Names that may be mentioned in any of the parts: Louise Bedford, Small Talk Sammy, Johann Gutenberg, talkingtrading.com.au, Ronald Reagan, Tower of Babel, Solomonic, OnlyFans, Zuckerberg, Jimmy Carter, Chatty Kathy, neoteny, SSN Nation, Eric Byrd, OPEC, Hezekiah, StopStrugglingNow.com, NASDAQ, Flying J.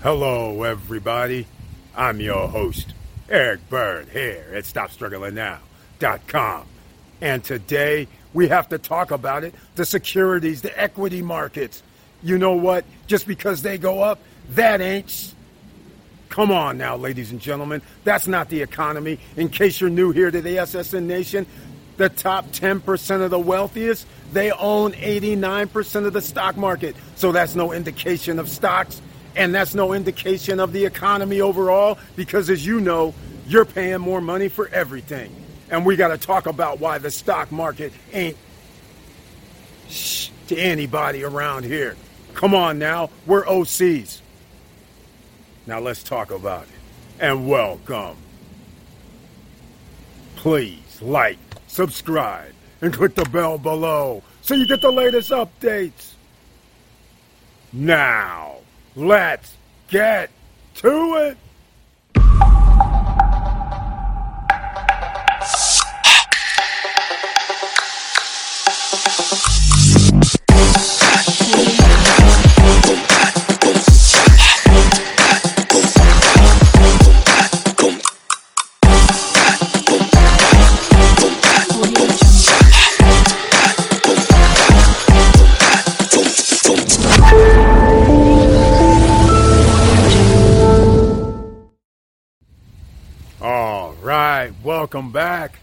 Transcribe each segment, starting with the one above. Hello, everybody. I'm your host, Eric Byrd, here at StopStrugglingNow.com. And today, we have to talk about it, the securities, the equity markets. You know what? Just because they go up, that ain't... Come on now, ladies and gentlemen. That's not the economy. In case you're new here to the SSN Nation, the top 10% of the wealthiest, they own 89% of the stock market. So that's no indication of stocks, and that's no indication of the economy overall, because as you know, you're paying more money for everything. And we got to talk about why the stock market ain't shh to anybody around here. Come on now, we're OCs. Now let's talk about it. And welcome. Please like, subscribe, and click the bell below so you get the latest updates. Now, let's get to it. Welcome back.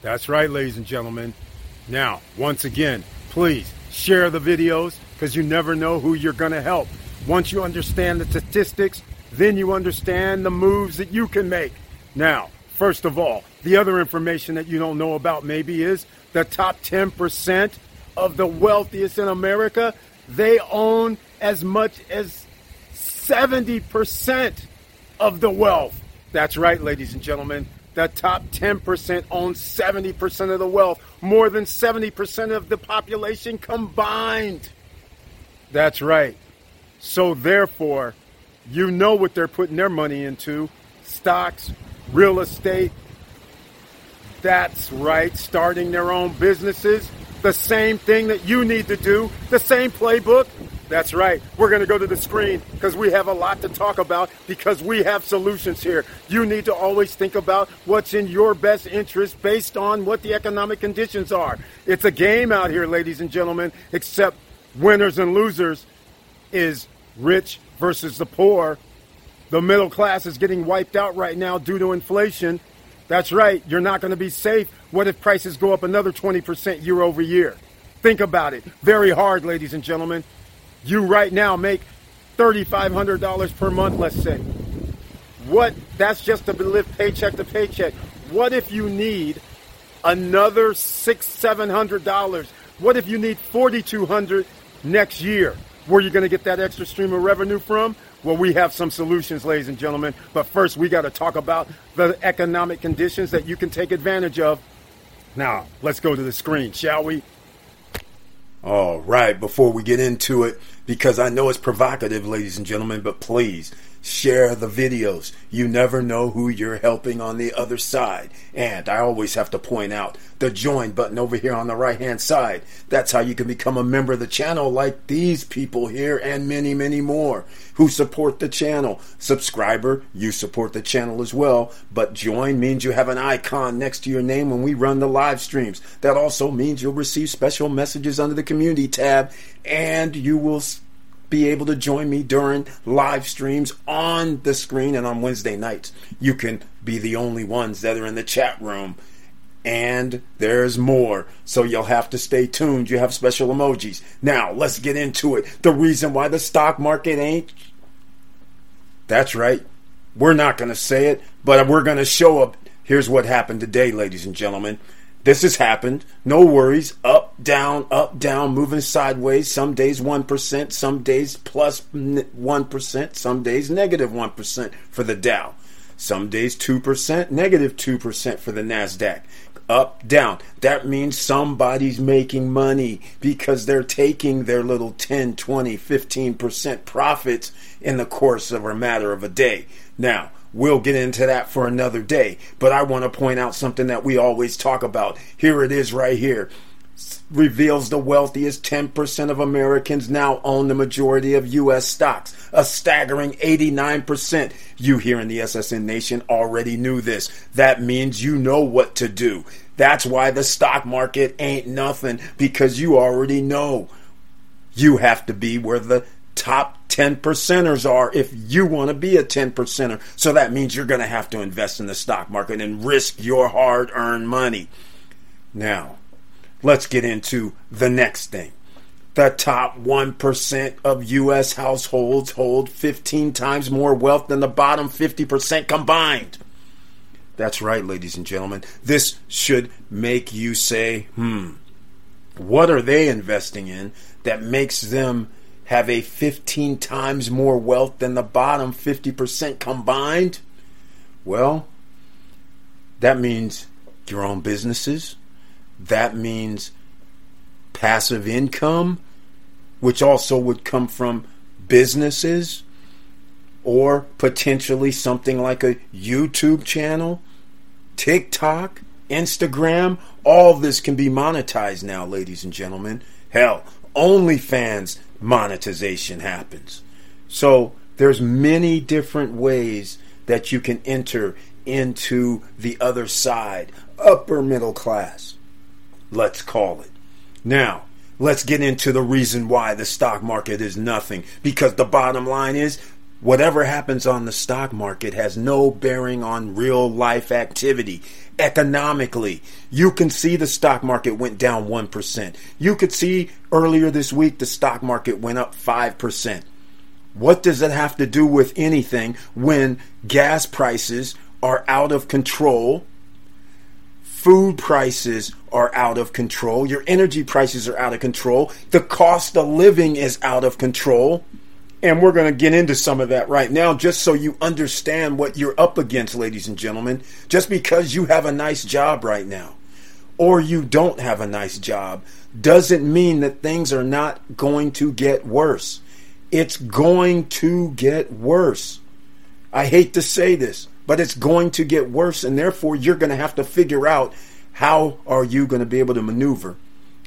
That's right, ladies and gentlemen. Now, once again, please share the videos, because you never know who you're going to help. Once you understand the statistics, then you understand the moves that you can make. Now, first of all, the other information that you don't know about maybe is the top 10% of the wealthiest in America, they own as much as 70% of the wealth. That's right, ladies and gentlemen. The top 10% owns 70% of the wealth, more than 70% of the population combined. That's right. So therefore, you know what they're putting their money into: stocks, real estate. That's right. Starting their own businesses. The same thing that you need to do. The same playbook. That's right. We're going to go to the screen because we have a lot to talk about, because we have solutions here. You need to always think about what's in your best interest based on what the economic conditions are. It's a game out here, ladies and gentlemen, except winners and losers is rich versus the poor. The middle class is getting wiped out right now due to inflation. That's right. You're not going to be safe. What if prices go up another 20% year over year? Think about it. Very hard, ladies and gentlemen. You right now make $3,500 per month, let's say. What? That's just to live paycheck to paycheck. What if you need another $600-$700? What if you need $4,200 next year? Where are you going to get that extra stream of revenue from? Well, we have some solutions, ladies and gentlemen. But first, we got to talk about the economic conditions that you can take advantage of. Now, let's go to the screen, shall we? All right, before we get into it, because I know it's provocative, ladies and gentlemen, but please share the videos. You never know who you're helping on the other side. And I always have to point out the join button over here on the right-hand side. That's how you can become a member of the channel, like these people here and many, many more who support the channel. Subscriber, you support the channel as well, but join means you have an icon next to your name when we run the live streams. That also means you'll receive special messages under the community tab, and you will be able to join me during live streams on the screen and on Wednesday nights. You can be the only ones that are in the chat room. And there's more, so you'll have to stay tuned. You have special emojis. Now, let's get into it. The reason why the stock market ain't... That's right. We're not going to say it, but we're going to show up. Here's what happened today, ladies and gentlemen. This has happened. No worries. Up, down, moving sideways. Some days 1%, some days plus 1%, some days negative 1% for the Dow. Some days 2%, negative 2% for the NASDAQ. Up, down. That means somebody's making money because they're taking their little 10, 20, 15% profits in the course of a matter of a day. Now, we'll get into that for another day, but I want to point out something that we always talk about. Here it is right here. reveals the wealthiest 10% of Americans now own the majority of U.S. stocks, a staggering 89%. You here in the SSN Nation already knew this. That means you know what to do. That's why the stock market ain't nothing, because you already know. You have to be where the top 10%ers are if you want to be a 10%er. So that means you're going to have to invest in the stock market and risk your hard-earned money. Now, let's get into the next thing. The top 1% of U.S. households hold 15 times more wealth than the bottom 50% combined. That's right, ladies and gentlemen. This should make you say, what are they investing in that makes them have a 15 times more wealth than the bottom 50% combined? Well, that means your own businesses. That means passive income, which also would come from businesses, or potentially something like a YouTube channel, TikTok, Instagram. All this can be monetized now, ladies and gentlemen. Hell, OnlyFans monetization happens. So there's many different ways that you can enter into the other side, upper middle class. Let's call it. Now, let's get into the reason why the stock market is nothing. Because the bottom line is, whatever happens on the stock market has no bearing on real life activity. Economically, you can see the stock market went down 1%. You could see earlier this week the stock market went up 5%. What does it have to do with anything when gas prices are out of control? Food prices are out of control. Your energy prices are out of control. The cost of living is out of control. And we're going to get into some of that right now, just so you understand what you're up against, ladies and gentlemen. Just because you have a nice job right now, or you don't have a nice job, doesn't mean that things are not going to get worse. It's going to get worse. I hate to say this, but it's going to get worse, and therefore you're going to have to figure out how are you going to be able to maneuver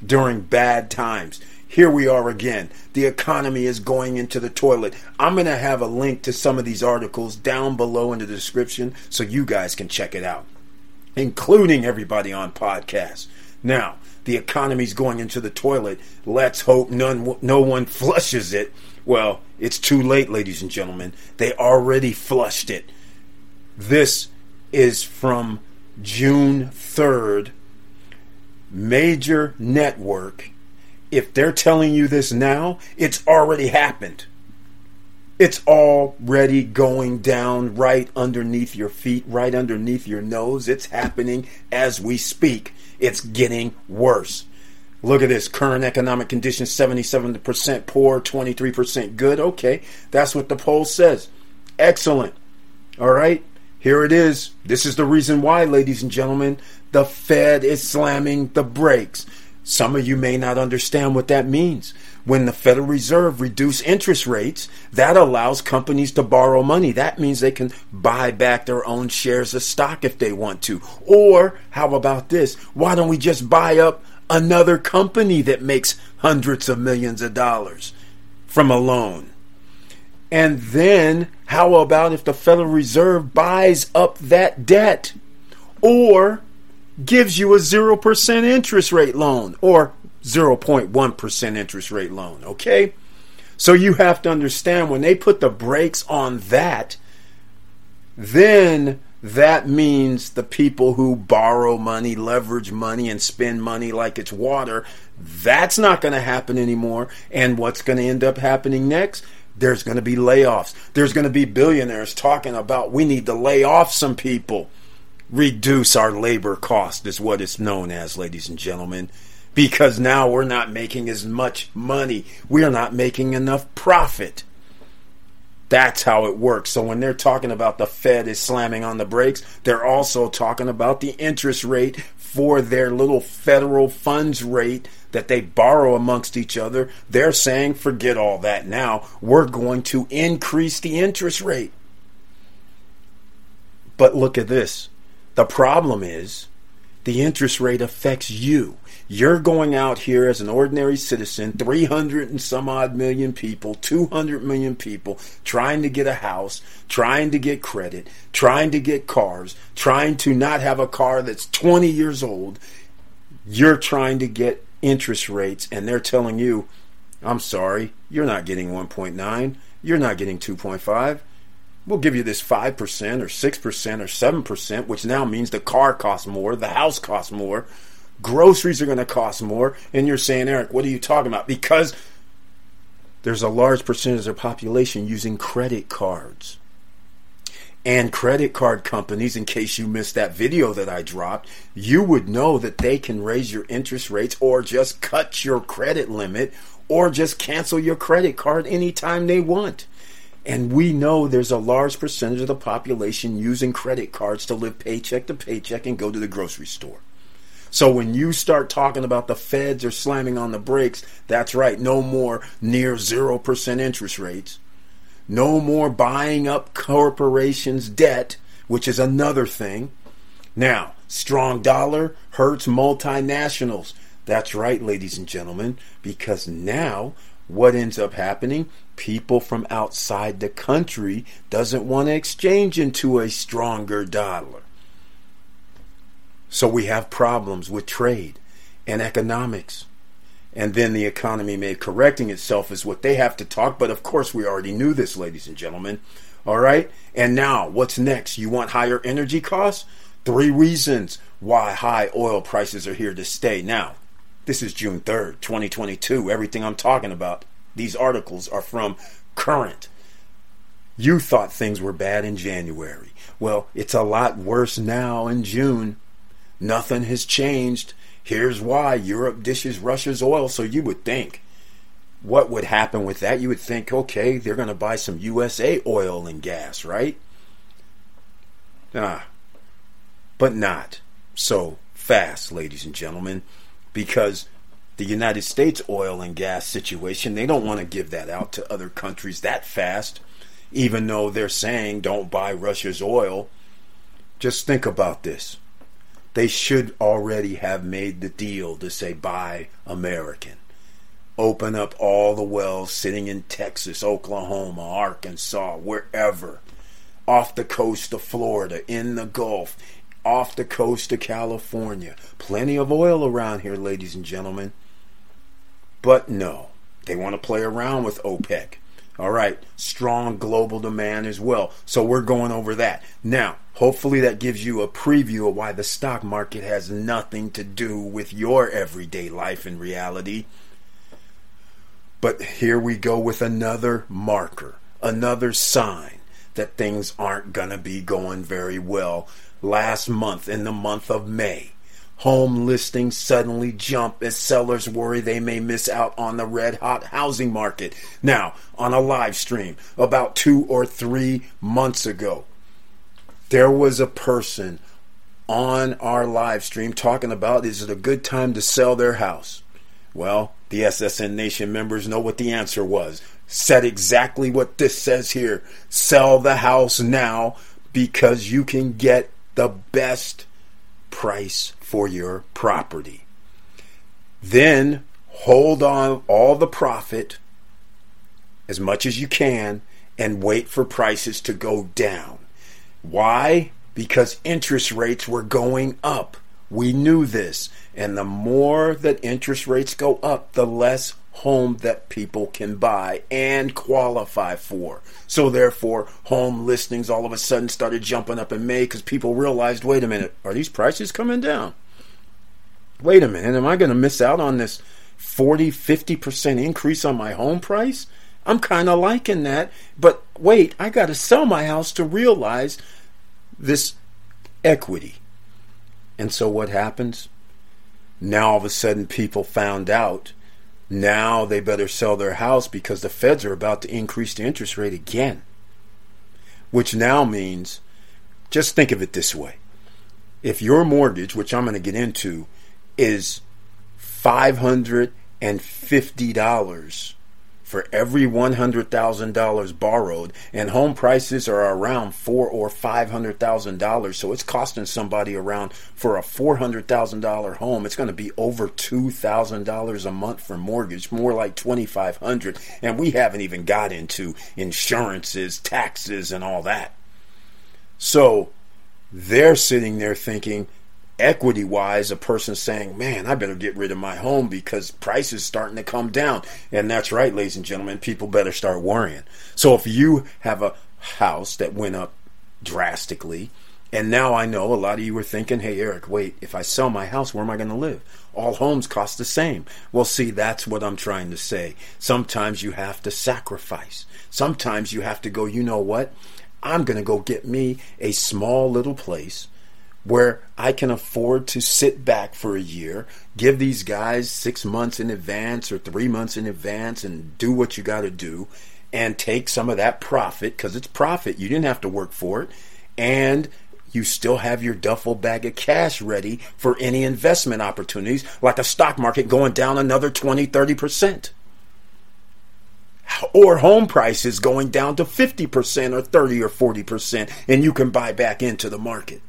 during bad times. Here we are again. The economy is going into the toilet. I'm going to have a link to some of these articles down below in the description so you guys can check it out, including everybody on podcasts. Now, the economy's going into the toilet. Let's hope no one flushes it. Well, it's too late, ladies and gentlemen. They already flushed it. This is from June 3rd. Major network. If they're telling you this now, it's already happened. It's already going down right underneath your feet, right underneath your nose. It's happening as we speak. It's getting worse. Look at this. Current economic conditions, 77% poor, 23% good. Okay, that's what the poll says. Excellent. All right. Here it is. This is the reason why, ladies and gentlemen, the Fed is slamming the brakes. Some of you may not understand what that means. When the Federal Reserve reduces interest rates, that allows companies to borrow money. That means they can buy back their own shares of stock if they want to. Or, how about this? Why don't we just buy up another company that makes hundreds of millions of dollars from a loan? And then, how about if the Federal Reserve buys up that debt or gives you a 0% interest rate loan or 0.1% interest rate loan, okay? So you have to understand, when they put the brakes on that, then that means the people who borrow money, leverage money, and spend money like it's water, that's not going to happen anymore. And what's going to end up happening next? There's going to be layoffs. There's going to be billionaires talking about we need to lay off some people. Reduce our labor cost is what it's known as, ladies and gentlemen, because now we're not making as much money. We're not making enough profit. That's how it works. So when they're talking about the Fed is slamming on the brakes, they're also talking about the interest rate for their little federal funds rate that they borrow amongst each other. They're saying, forget all that now. We're going to increase the interest rate. But look at this. The problem is, the interest rate affects you. You're going out here as an ordinary citizen, 300 and some odd million people, 200 million people, trying to get a house, trying to get credit, trying to get cars, trying to not have a car that's 20 years old. You're trying to get interest rates, and they're telling you, I'm sorry, you're not getting 1.9, you're not getting 2.5. We'll give you this 5% or 6% or 7%, which now means the car costs more, the house costs more, groceries are going to cost more, and you're saying, Eric, what are you talking about? Because there's a large percentage of the population using credit cards. And credit card companies, in case you missed that video that I dropped, you would know that they can raise your interest rates or just cut your credit limit or just cancel your credit card anytime they want. And we know there's a large percentage of the population using credit cards to live paycheck to paycheck and go to the grocery store. So when you start talking about the feds are slamming on the brakes, that's right, no more near 0% interest rates. No more buying up corporations' debt, which is another thing. Now, strong dollar hurts multinationals. That's right, ladies and gentlemen, because now what ends up happening? People from outside the country doesn't want to exchange into a stronger dollar. So we have problems with trade and economics. And then the economy may correcting itself is what they have to talk. But of course, we already knew this, ladies and gentlemen. All right. And now what's next? You want higher energy costs? 3 reasons why high oil prices are here to stay. Now, this is June 3rd, 2022. Everything I'm talking about, these articles are from Current. You thought things were bad in January. Well, it's a lot worse now in June. Nothing has changed. Here's why. Europe dishes Russia's oil. So you would think, what would happen with that? You would think, okay, they're going to buy some USA oil and gas, right? But not so fast, ladies and gentlemen, because the United States oil and gas situation, they don't want to give that out to other countries that fast, even though they're saying don't buy Russia's oil. Just think about this. They should already have made the deal to say buy American. Open up all the wells sitting in Texas, Oklahoma, Arkansas, wherever. Off the coast of Florida, in the Gulf, off the coast of California. Plenty of oil around here, ladies and gentlemen. But no, they want to play around with OPEC. All right, strong global demand as well. So we're going over that. Now, hopefully that gives you a preview of why the stock market has nothing to do with your everyday life and reality. But here we go with another marker, another sign that things aren't going to be going very well. Last month, in the month of May, home listings suddenly jump as sellers worry they may miss out on the red-hot housing market. Now, on a live stream about 2 or 3 months ago, there was a person on our live stream talking about, is it a good time to sell their house? Well, the SSN Nation members know what the answer was. Said exactly what this says here. Sell the house now because you can get the best price for your property. Then hold on all the profit as much as you can and wait for prices to go down. Why? Because interest rates were going up. We knew this. And the more that interest rates go up, the less home that people can buy and qualify for. So therefore, home listings all of a sudden started jumping up in May because people realized, wait a minute, are these prices coming down? Wait a minute, am I going to miss out on this 40, 50% increase on my home price? I'm kind of liking that, but wait, I got to sell my house to realize this equity. And so what happens? Now all of a sudden people found out now they better sell their house because the feds are about to increase the interest rate again. Which now means, just think of it this way. If your mortgage, which I'm going to get into, is $550 for every $100,000 borrowed, and home prices are around $400,000 or $500,000. So it's costing somebody around, for a $400,000 home, it's going to be over $2,000 a month for mortgage, more like $2,500. And we haven't even got into insurances, taxes, and all that. So they're sitting there thinking, equity-wise, a person saying, man, I better get rid of my home because price is starting to come down. And that's right, ladies and gentlemen, people better start worrying. So if you have a house that went up drastically, and now I know a lot of you are thinking, hey, Eric, wait, if I sell my house, where am I going to live? All homes cost the same. Well, see, that's what I'm trying to say. Sometimes you have to sacrifice. Sometimes you have to go, you know what? I'm going to go get me a small little place where I can afford to sit back for a year, give these guys 6 months in advance or 3 months in advance and do what you got to do and take some of that profit, because it's profit. You didn't have to work for it. And you still have your duffel bag of cash ready for any investment opportunities, like a stock market going down another 20, 30%. Or home prices going down to 50% or 30 or 40%, and you can buy back into the market.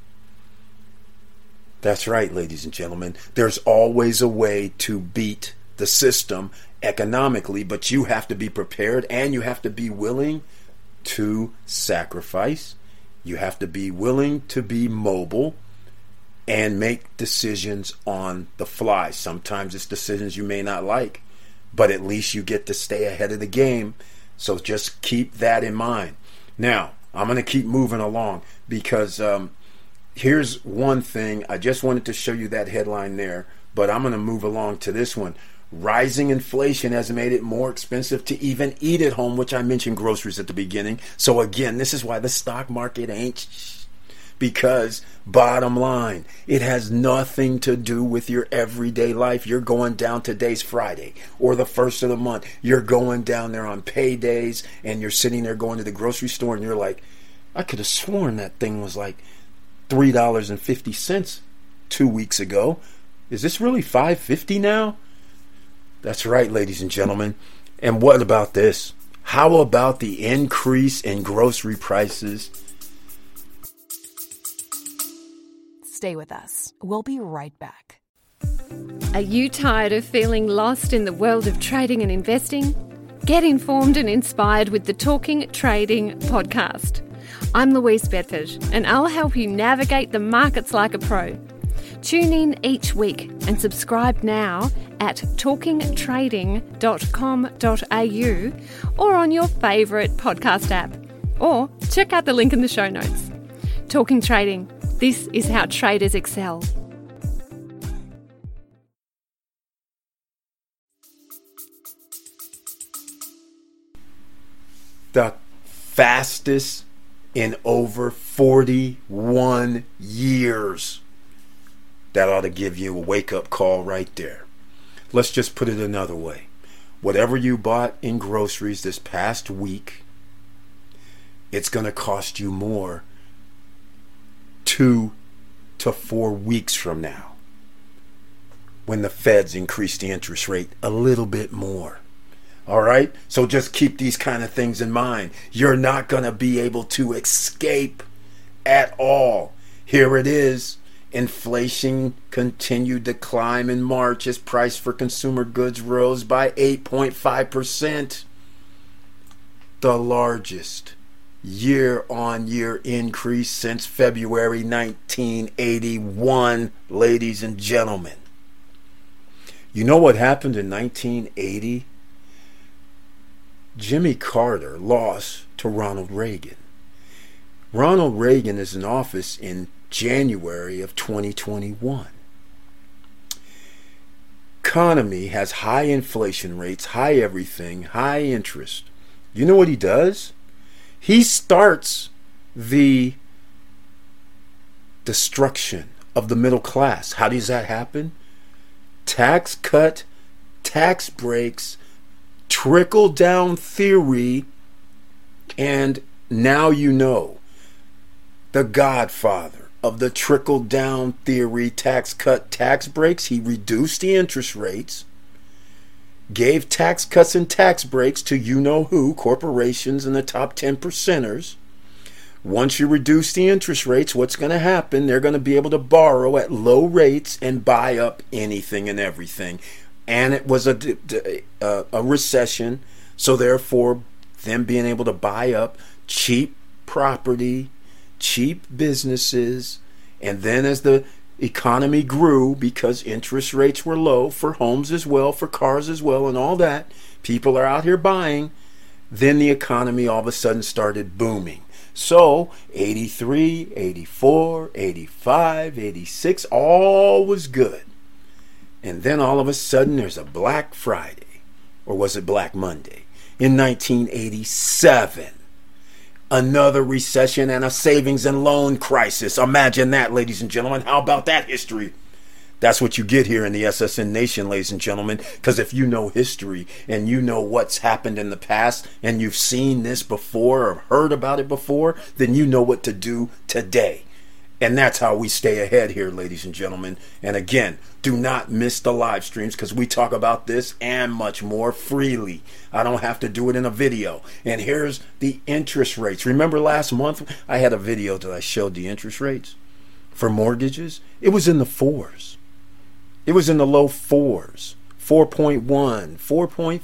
That's right, ladies and gentlemen. There's always a way to beat the system economically, but you have to be prepared and you have to be willing to sacrifice. You have to be willing to be mobile and make decisions on the fly. Sometimes it's decisions you may not like, but at least you get to stay ahead of the game. So just keep that in mind. Now, I'm going to keep moving along because here's one thing. I just wanted to show you that headline there, but I'm going to move along to this one. Rising inflation has made it more expensive to even eat at home, which I mentioned groceries at the beginning. So again, this is why the stock market ain't because bottom line, it has nothing to do with your everyday life. You're going down, today's Friday or the first of the month. You're going down there on paydays and you're sitting there going to the grocery store and you're like, I could have sworn that thing was like $3.50 2 weeks ago. Is this really $5.50 now? That's right, ladies and gentlemen. And what about this? How about the increase in grocery prices? Stay with us. We'll be right back. Are you tired of feeling lost in the world of trading and investing? Get informed and inspired with the Talking Trading podcast. I'm Louise Bedford, and I'll help you navigate the markets like a pro. Tune in each week and subscribe now at talkingtrading.com.au or on your favourite podcast app. Or check out the link in the show notes. Talking Trading. This is how traders excel. The fastest in over 41 years. That ought to give you a wake-up call right there. Let's just put it another way. Whatever you bought in groceries this past week, it's going to cost you more 2 to 4 weeks from now when the feds increase the interest rate a little bit more. All right, so just keep these kind of things in mind. You're not going to be able to escape at all. Here it is. Inflation continued to climb in March as price for consumer goods rose by 8.5%. The largest year-on-year increase since February 1981, ladies and gentlemen. You know what happened in 1980? Jimmy Carter lost to Ronald Reagan. Ronald Reagan is in office in January of 2021. Economy has high inflation rates, high everything, high interest. You know what he does? He starts the destruction of the middle class. How does that happen? Tax cut, tax breaks, trickle down theory, and now you know the godfather of the trickle down theory, tax cut, tax breaks. He reduced the interest rates, gave tax cuts and tax breaks to you-know-who corporations and the top 10 percenters. Once you reduce the interest rates, what's going to happen? They're going to be able to borrow at low rates and buy up anything and everything. And it was a recession, so therefore them being able to buy up cheap property, cheap businesses, and then as the economy grew because interest rates were low for homes as well, for cars as well, and all that, people are out here buying, then the economy all of a sudden started booming. So 83, 84, 85, 86, all was good. And then all of a sudden there's a Black Friday, or was it Black Monday, in 1987. Another recession and a savings and loan crisis. Imagine that, ladies and gentlemen. How about that history? That's what you get here in the SSN Nation, ladies and gentlemen, because if you know history and you know what's happened in the past and you've seen this before or heard about it before, then you know what to do today. And that's how we stay ahead here, ladies and gentlemen. And again, do not miss the live streams because we talk about this and much more freely. I don't have to do it in a video. And here's the interest rates. Remember last month I had a video that I showed the interest rates for mortgages? It was in the fours. It was in the low fours. 4.1, 4.3,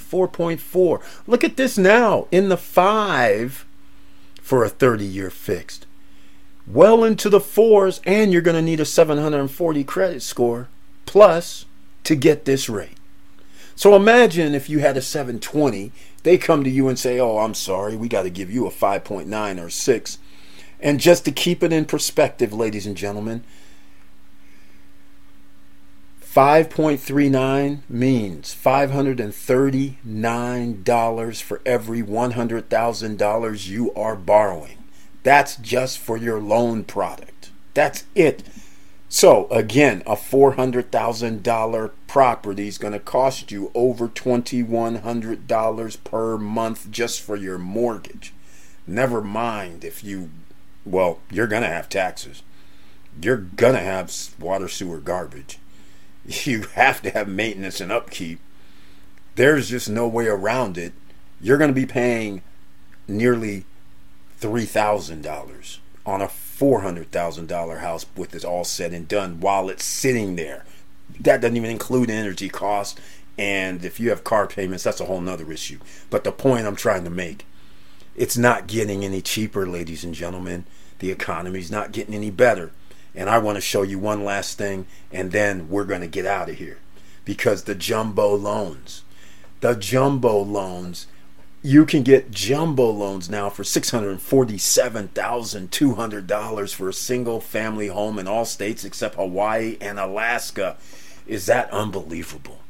4.4. Look at this now, in the five for a 30-year fixed. Well into the fours, and you're going to need a 740 credit score plus to get this rate. So imagine if you had a 720, they come to you and say, oh, I'm sorry, we got to give you a 5.9 or 6. And just to keep it in perspective, ladies and gentlemen, 5.39 means $539 for every $100,000 you are borrowing. That's just for your loan product. That's it. So again, a $400,000 property is going to cost you over $2,100 per month just for your mortgage. Never mind if you're going to have taxes. You're going to have water, sewer, garbage. You have to have maintenance and upkeep. There's just no way around it. You're going to be paying nearly $3,000 on a $400,000 house with this all said and done while it's sitting there. That doesn't even include energy costs, and if you have car payments, that's a whole nother issue. But the point I'm trying to make, it's not getting any cheaper, ladies and gentlemen. The economy's not getting any better. And I want to show you one last thing, and then we're going to get out of here. Because the jumbo loans, you can get jumbo loans now for $647,200 for a single-family home in all states except Hawaii and Alaska. Is that unbelievable?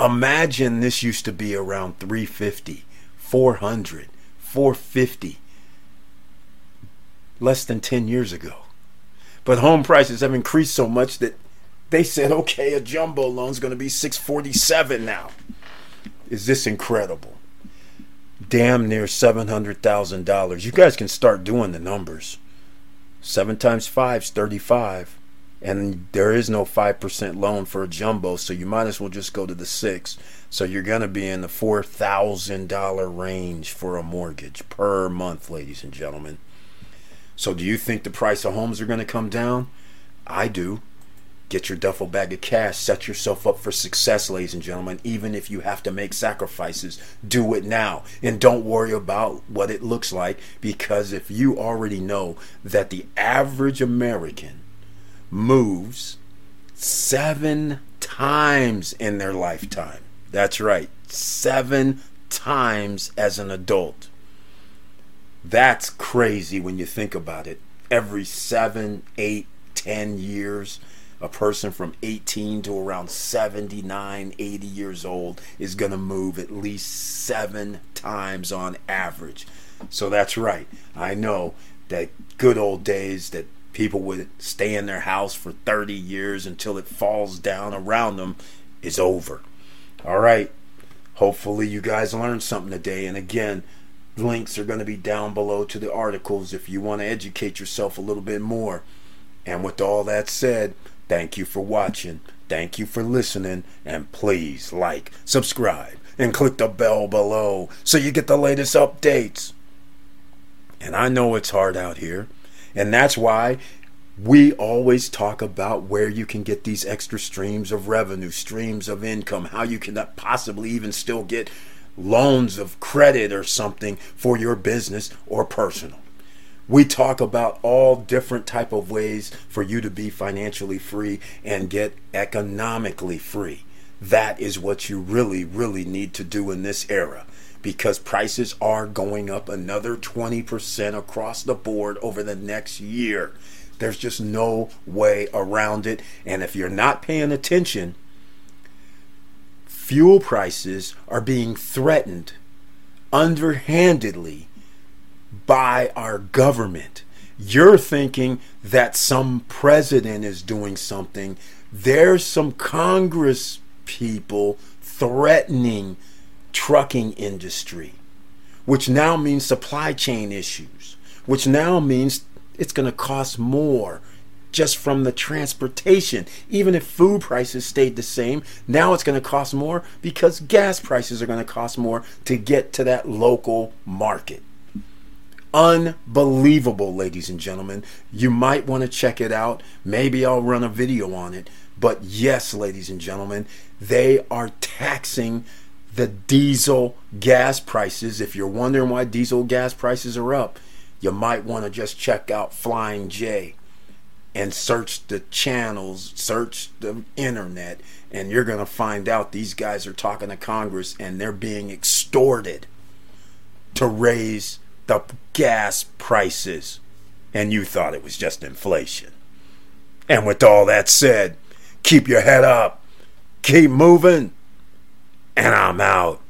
Imagine this used to be around $350, $400, $450, less than 10 years ago. But home prices have increased so much that they said, okay, a jumbo loan's going to be $647 now. Is this incredible? Damn near $700,000. You guys can start doing the numbers. 7 times 5 is 35. And there is no 5% loan for a jumbo, so you might as well just go to the 6. So you're going to be in the $4,000 range for a mortgage per month, ladies and gentlemen. So do you think the price of homes are going to come down? I do. Get your duffel bag of cash. Set yourself up for success, ladies and gentlemen. Even if you have to make sacrifices, do it now. And don't worry about what it looks like, because if you already know that the average American moves 7 times in their lifetime. That's right. 7 times as an adult. That's crazy when you think about it. Every 7, 8, 10 years, a person from 18 to around 79, 80 years old is going to move at least 7 times on average. So that's right. I know that good old days that people would stay in their house for 30 years until it falls down around them is over. All right. Hopefully you guys learned something today. And again, links are going to be down below to the articles if you want to educate yourself a little bit more. And with all that said, thank you for watching. Thank you for listening, and please like, subscribe, and click the bell below so you get the latest updates. And I know it's hard out here, and that's why we always talk about where you can get these extra streams of revenue, streams of income, how you can possibly even still get loans of credit or something for your business or personal. We talk about all different type of ways for you to be financially free and get economically free. That is what you really, really need to do in this era, because prices are going up another 20% across the board over the next year. There's just no way around it. And if you're not paying attention, fuel prices are being threatened underhandedly by our government. You're thinking that some president is doing something. There's some Congress people threatening trucking industry, which now means supply chain issues, which now means it's going to cost more just from the transportation. Even if food prices stayed the same, now it's going to cost more because gas prices are going to cost more to get to that local market. Unbelievable, ladies and gentlemen. You might want to check it out. Maybe I'll run a video on it. But yes, ladies and gentlemen, they are taxing the diesel gas prices. If you're wondering why diesel gas prices are up, you might want to just check out Flying J and search the channels, search the internet, and you're going to find out these guys are talking to Congress and they're being extorted to raise the gas prices. And you thought it was just inflation. And with all that said, keep your head up, keep moving, and I'm out.